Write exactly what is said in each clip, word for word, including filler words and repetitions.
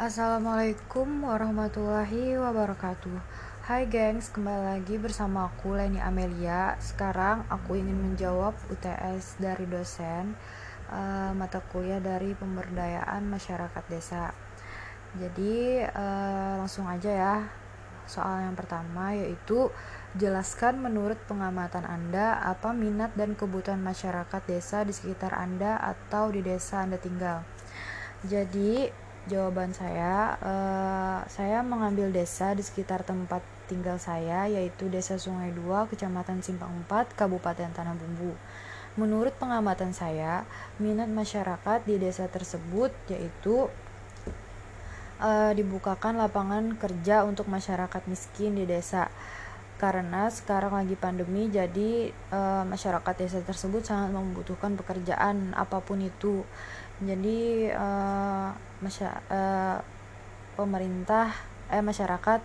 Assalamualaikum warahmatullahi wabarakatuh. Hai gengs, kembali lagi bersama aku Leni Amelia. Sekarang aku ingin menjawab U T S dari dosen uh, mata kuliah dari pemberdayaan masyarakat desa. Jadi uh, langsung aja ya. Soal yang pertama yaitu jelaskan menurut pengamatan Anda apa minat dan kebutuhan masyarakat desa di sekitar Anda atau di desa Anda tinggal. Jadi jawaban saya, eh, saya mengambil desa di sekitar tempat tinggal saya, yaitu Desa Sungai Dua, Kecamatan Simpang Empat, Kabupaten Tanah Bumbu. Menurut pengamatan saya, minat masyarakat di desa tersebut yaitu eh, dibukakan lapangan kerja untuk masyarakat miskin di desa. Karena sekarang lagi pandemi, jadi e, masyarakat desa tersebut sangat membutuhkan pekerjaan apapun itu. Jadi e, masya, e, pemerintah eh masyarakat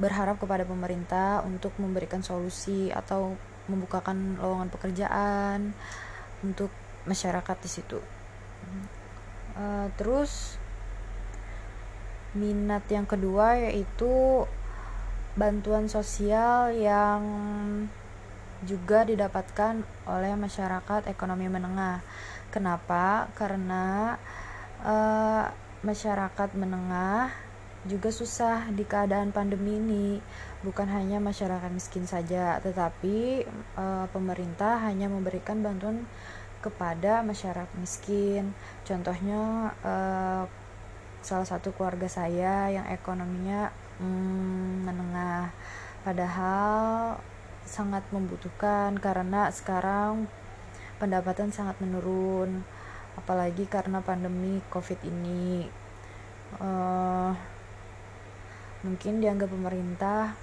berharap kepada pemerintah untuk memberikan solusi atau membukakan lowongan pekerjaan untuk masyarakat di situ. E, terus minat yang kedua yaitu bantuan sosial yang juga didapatkan oleh masyarakat ekonomi menengah. Kenapa? Karena e, masyarakat menengah juga susah di keadaan pandemi ini. Bukan hanya masyarakat miskin saja, tetapi e, pemerintah hanya memberikan bantuan kepada masyarakat miskin. Contohnya e, salah satu keluarga saya yang ekonominya Hmm, menengah, padahal sangat membutuhkan karena sekarang pendapatan sangat menurun, apalagi karena pandemi COVID ini. Uh, mungkin dianggap pemerintah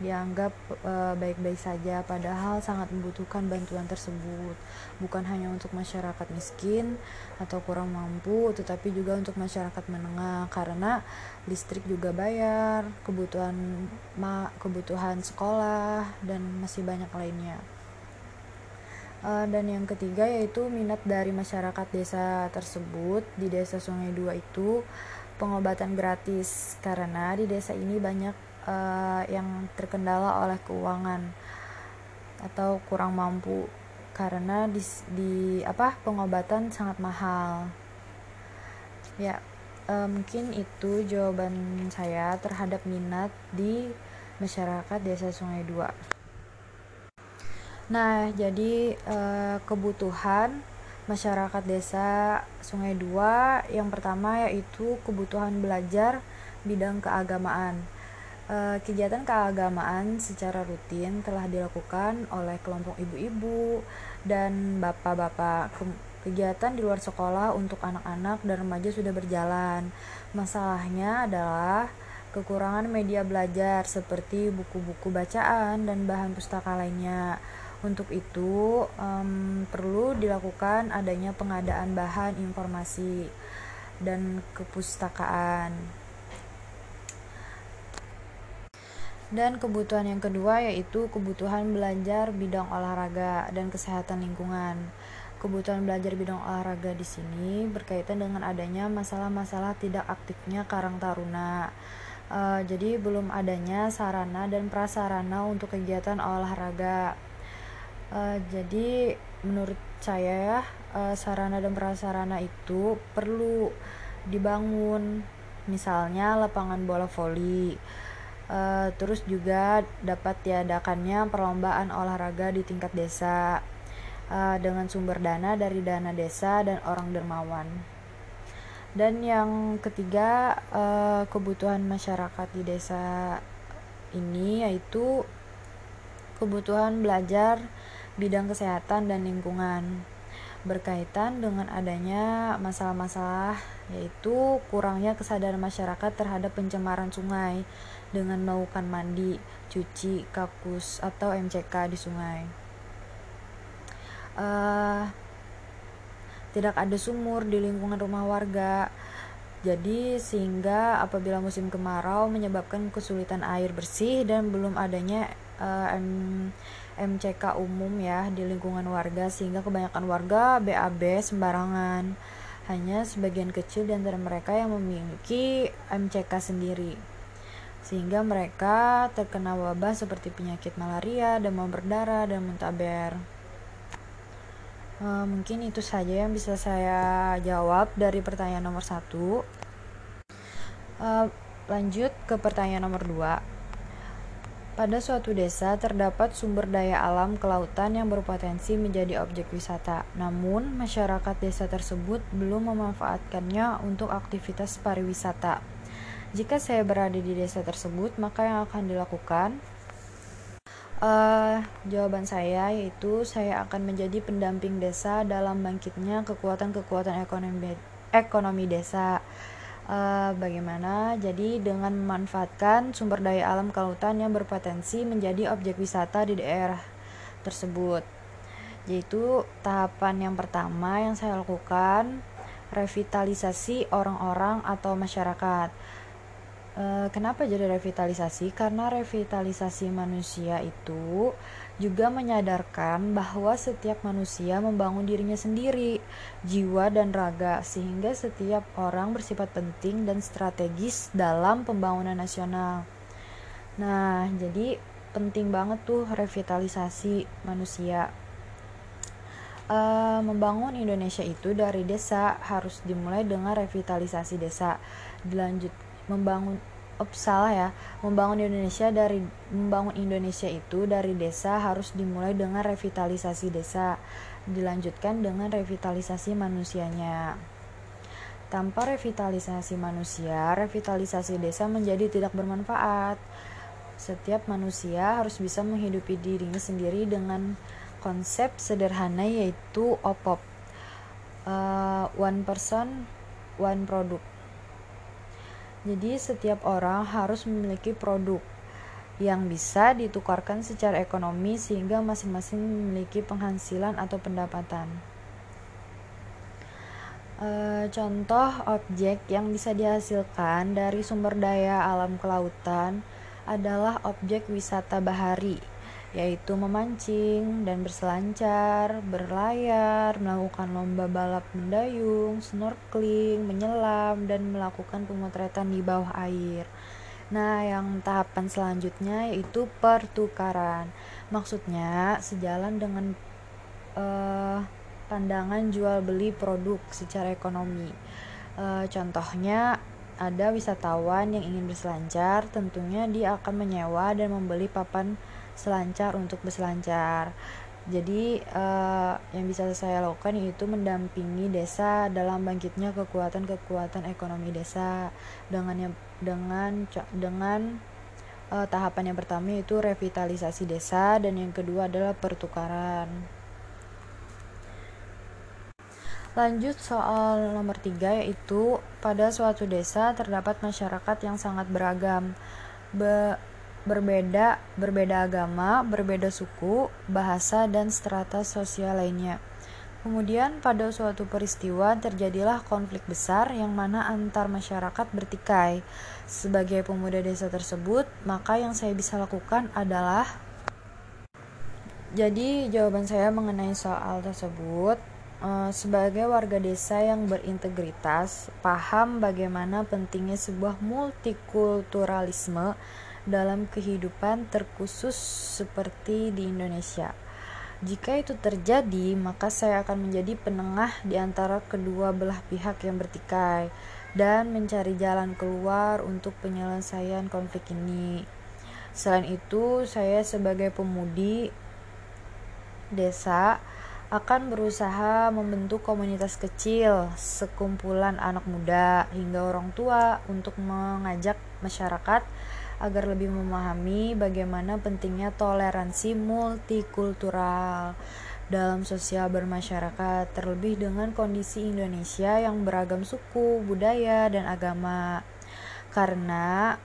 dianggap uh, baik-baik saja, padahal sangat membutuhkan bantuan tersebut, bukan hanya untuk masyarakat miskin atau kurang mampu, tetapi juga untuk masyarakat menengah, karena listrik juga bayar, kebutuhan ma kebutuhan sekolah, dan masih banyak lainnya. Uh, dan yang ketiga yaitu minat dari masyarakat desa tersebut di Desa Sungai Dua itu pengobatan gratis, karena di desa ini banyak Uh, yang terkendala oleh keuangan atau kurang mampu, karena di, di apa pengobatan sangat mahal. Ya, uh, mungkin itu jawaban saya terhadap minat di masyarakat Desa Sungai Dua. Nah, jadi uh, kebutuhan masyarakat Desa Sungai Dua yang pertama yaitu kebutuhan belajar bidang keagamaan. Kegiatan keagamaan secara rutin telah dilakukan oleh kelompok ibu-ibu dan bapak-bapak. Kegiatan di luar sekolah untuk anak-anak dan remaja sudah berjalan. Masalahnya adalah kekurangan media belajar seperti buku-buku bacaan dan bahan pustaka lainnya. Untuk itu, um, perlu dilakukan adanya pengadaan bahan informasi dan kepustakaan. Dan kebutuhan yang kedua yaitu kebutuhan belajar bidang olahraga dan kesehatan lingkungan. Kebutuhan belajar bidang olahraga di sini berkaitan dengan adanya masalah-masalah tidak aktifnya karang taruna. E, jadi belum adanya sarana dan prasarana untuk kegiatan olahraga. E, jadi menurut saya ya, e, sarana dan prasarana itu perlu dibangun. Misalnya lapangan bola voli. Uh, terus juga dapat diadakannya perlombaan olahraga di tingkat desa uh, dengan sumber dana dari dana desa dan orang dermawan. Dan yang ketiga, uh, kebutuhan masyarakat di desa ini yaitu kebutuhan belajar bidang kesehatan dan lingkungan, berkaitan dengan adanya masalah-masalah yaitu kurangnya kesadaran masyarakat terhadap pencemaran sungai dengan melakukan mandi, cuci, kakus, atau M C K di sungai. Uh, tidak ada sumur di lingkungan rumah warga, jadi sehingga apabila musim kemarau menyebabkan kesulitan air bersih dan belum adanya uh, M C K umum ya di lingkungan warga, sehingga kebanyakan warga B A B sembarangan. Hanya sebagian kecil di antara mereka yang memiliki M C K sendiri, sehingga mereka terkena wabah seperti penyakit malaria, demam berdarah, dan muntaber. E, mungkin itu saja yang bisa saya jawab dari pertanyaan nomor satu. E, lanjut ke pertanyaan nomor dua. Pada suatu desa terdapat sumber daya alam kelautan yang berpotensi menjadi objek wisata. Namun, masyarakat desa tersebut belum memanfaatkannya untuk aktivitas pariwisata. Jika saya berada di desa tersebut, maka yang akan dilakukan? Uh, jawaban saya yaitu saya akan menjadi pendamping desa dalam bangkitnya kekuatan-kekuatan ekonomi, ekonomi desa. Uh, bagaimana? Jadi dengan memanfaatkan sumber daya alam kelautan yang berpotensi menjadi objek wisata di daerah tersebut. Yaitu tahapan yang pertama yang saya lakukan, revitalisasi orang-orang atau masyarakat. Uh, kenapa jadi revitalisasi? Karena revitalisasi manusia itu juga menyadarkan bahwa setiap manusia membangun dirinya sendiri, jiwa dan raga, sehingga setiap orang bersifat penting dan strategis dalam pembangunan nasional. Nah, jadi penting banget tuh revitalisasi manusia. E, membangun Indonesia itu dari desa harus dimulai dengan revitalisasi desa. Dilanjut membangun Oh, salah ya. Membangun Indonesia dari membangun Indonesia itu dari desa harus dimulai dengan revitalisasi desa, dilanjutkan dengan revitalisasi manusianya. Tanpa revitalisasi manusia, revitalisasi desa menjadi tidak bermanfaat. Setiap manusia harus bisa menghidupi dirinya sendiri dengan konsep sederhana yaitu O P O P. Uh, one person, one product. Jadi setiap orang harus memiliki produk yang bisa ditukarkan secara ekonomi sehingga masing-masing memiliki penghasilan atau pendapatan. E, contoh objek yang bisa dihasilkan dari sumber daya alam kelautan adalah objek wisata bahari, yaitu memancing dan berselancar, berlayar, melakukan lomba balap mendayung, snorkeling, menyelam, dan melakukan pemotretan di bawah air. Nah, yang tahapan selanjutnya yaitu pertukaran. Maksudnya sejalan dengan eh, pandangan jual beli produk secara ekonomi. Eh, contohnya ada wisatawan yang ingin berselancar, tentunya dia akan menyewa dan membeli papan selancar untuk berselancar. Jadi eh, yang bisa saya lakukan yaitu mendampingi desa dalam bangkitnya kekuatan-kekuatan ekonomi desa dengan dengan dengan eh, tahapan yang pertama yaitu revitalisasi desa dan yang kedua adalah pertukaran. Lanjut soal nomor tiga yaitu pada suatu desa terdapat masyarakat yang sangat beragam. Be berbeda berbeda agama, berbeda suku, bahasa, dan strata sosial lainnya. Kemudian pada suatu peristiwa terjadilah konflik besar yang mana antar masyarakat bertikai. Sebagai pemuda desa tersebut, maka yang saya bisa lakukan adalah, jadi jawaban saya mengenai soal tersebut, sebagai warga desa yang berintegritas, paham bagaimana pentingnya sebuah multikulturalisme dalam kehidupan terkhusus seperti di Indonesia. Jika itu terjadi, maka saya akan menjadi penengah di antara kedua belah pihak yang bertikai dan mencari jalan keluar untuk penyelesaian konflik ini. Selain itu, saya sebagai pemudi desa akan berusaha membentuk komunitas kecil, sekumpulan anak muda hingga orang tua untuk mengajak masyarakat agar lebih memahami bagaimana pentingnya toleransi multikultural dalam sosial bermasyarakat, terlebih dengan kondisi Indonesia yang beragam suku, budaya, dan agama. Karena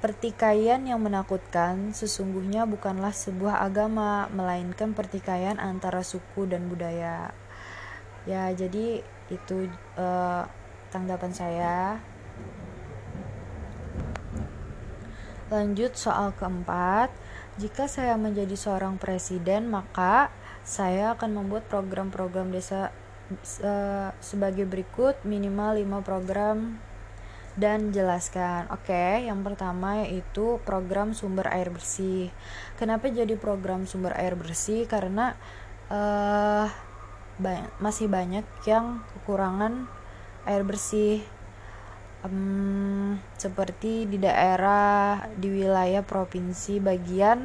pertikaian yang menakutkan sesungguhnya bukanlah sebuah agama, melainkan pertikaian antara suku dan budaya. Ya, jadi itu eh, tanggapan saya. Lanjut soal keempat, jika saya menjadi seorang presiden, maka saya akan membuat program-program desa uh, sebagai berikut, minimal lima program dan jelaskan. Oke, yang pertama yaitu program sumber air bersih. Kenapa jadi program sumber air bersih? Karena uh, ba- masih banyak yang kekurangan air bersih, um, seperti di daerah di wilayah provinsi bagian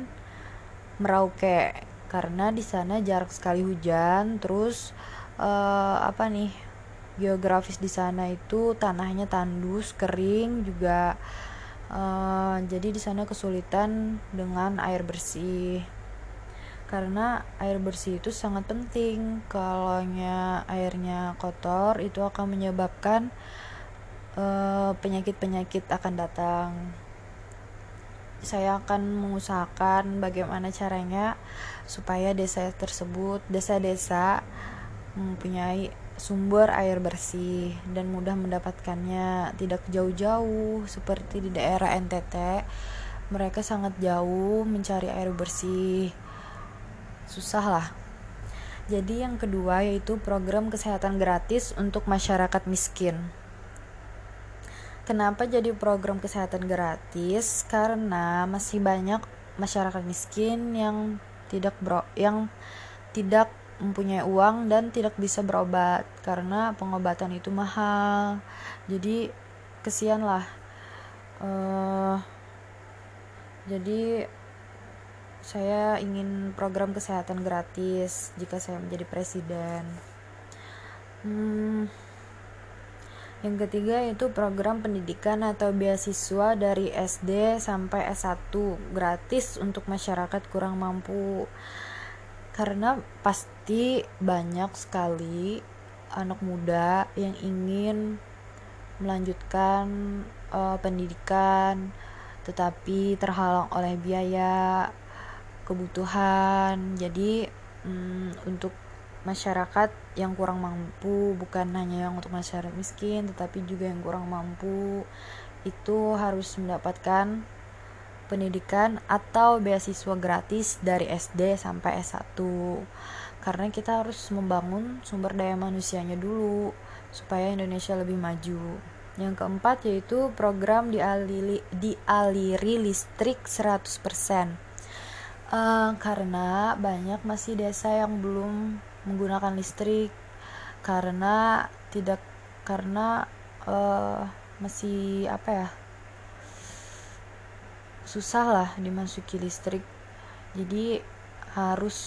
Merauke, karena di sana jarang sekali hujan, terus uh, apa nih? Geografis di sana itu tanahnya tandus, kering juga, uh, jadi di sana kesulitan dengan air bersih, karena air bersih itu sangat penting. Kalau airnya kotor itu akan menyebabkan uh, penyakit-penyakit akan datang. Saya akan mengusahakan bagaimana caranya supaya desa tersebut, desa-desa mempunyai sumber air bersih dan mudah mendapatkannya, tidak jauh-jauh seperti di daerah N T T. Mereka sangat jauh mencari air bersih, susah lah. Jadi yang kedua yaitu program kesehatan gratis untuk masyarakat miskin. Kenapa jadi program kesehatan gratis? Karena masih banyak masyarakat miskin yang tidak bro, yang tidak mempunyai uang dan tidak bisa berobat karena pengobatan itu mahal. Jadi kesian lah. Uh, jadi saya ingin program kesehatan gratis jika saya menjadi presiden. Hmm. Yang ketiga yaitu program pendidikan atau beasiswa dari S D sampai S satu gratis untuk masyarakat kurang mampu. Karena pasti banyak sekali anak muda yang ingin melanjutkan uh, pendidikan tetapi terhalang oleh biaya, kebutuhan. Jadi um, untuk masyarakat yang kurang mampu, bukan hanya yang untuk masyarakat miskin tetapi juga yang kurang mampu, itu harus mendapatkan pendidikan atau beasiswa gratis dari S D sampai S satu, karena kita harus membangun sumber daya manusianya dulu supaya Indonesia lebih maju. Yang keempat yaitu program dialiri, dialiri listrik seratus persen, uh, karena banyak masih desa yang belum menggunakan listrik karena tidak karena uh, masih apa ya susah lah dimasuki listrik. Jadi harus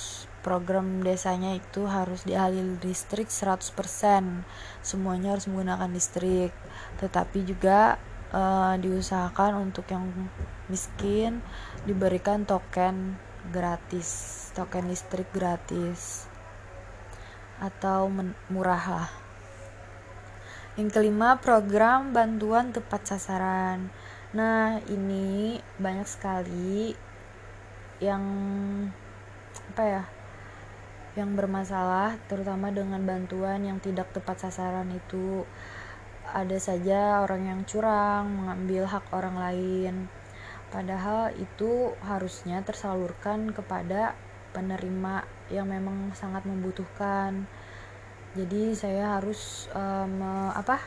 program desanya itu harus dialiri listrik seratus persen, semuanya harus menggunakan listrik, tetapi juga uh, diusahakan untuk yang miskin diberikan token gratis, token listrik gratis atau men- murah lah. Yang kelima, program bantuan tepat sasaran. Nah, ini banyak sekali yang apa ya? Yang bermasalah, terutama dengan bantuan yang tidak tepat sasaran itu. Ada saja orang yang curang, mengambil hak orang lain. Padahal itu harusnya tersalurkan kepada penerima yang memang sangat membutuhkan. Jadi saya harus um, apa?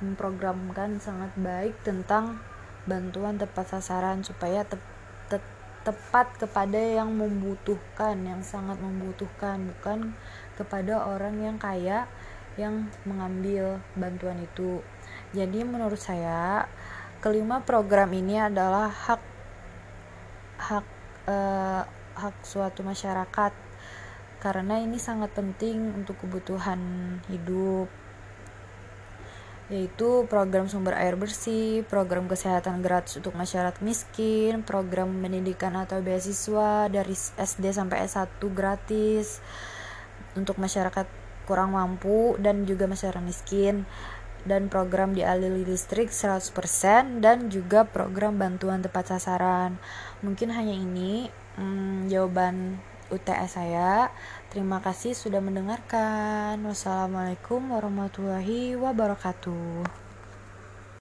memprogramkan sangat baik tentang bantuan tepat sasaran supaya te- te- tepat kepada yang membutuhkan, yang sangat membutuhkan, bukan kepada orang yang kaya yang mengambil bantuan itu. Jadi menurut saya kelima program ini adalah hak hak eh, hak suatu masyarakat, karena ini sangat penting untuk kebutuhan hidup, yaitu program sumber air bersih, program kesehatan gratis untuk masyarakat miskin, program pendidikan atau beasiswa dari S D sampai S satu gratis untuk masyarakat kurang mampu dan juga masyarakat miskin, dan program dialiri listrik seratus persen, dan juga program bantuan tepat sasaran. Mungkin hanya ini hmm, jawaban U T S saya. Terima kasih sudah mendengarkan. Wassalamualaikum warahmatullahi wabarakatuh.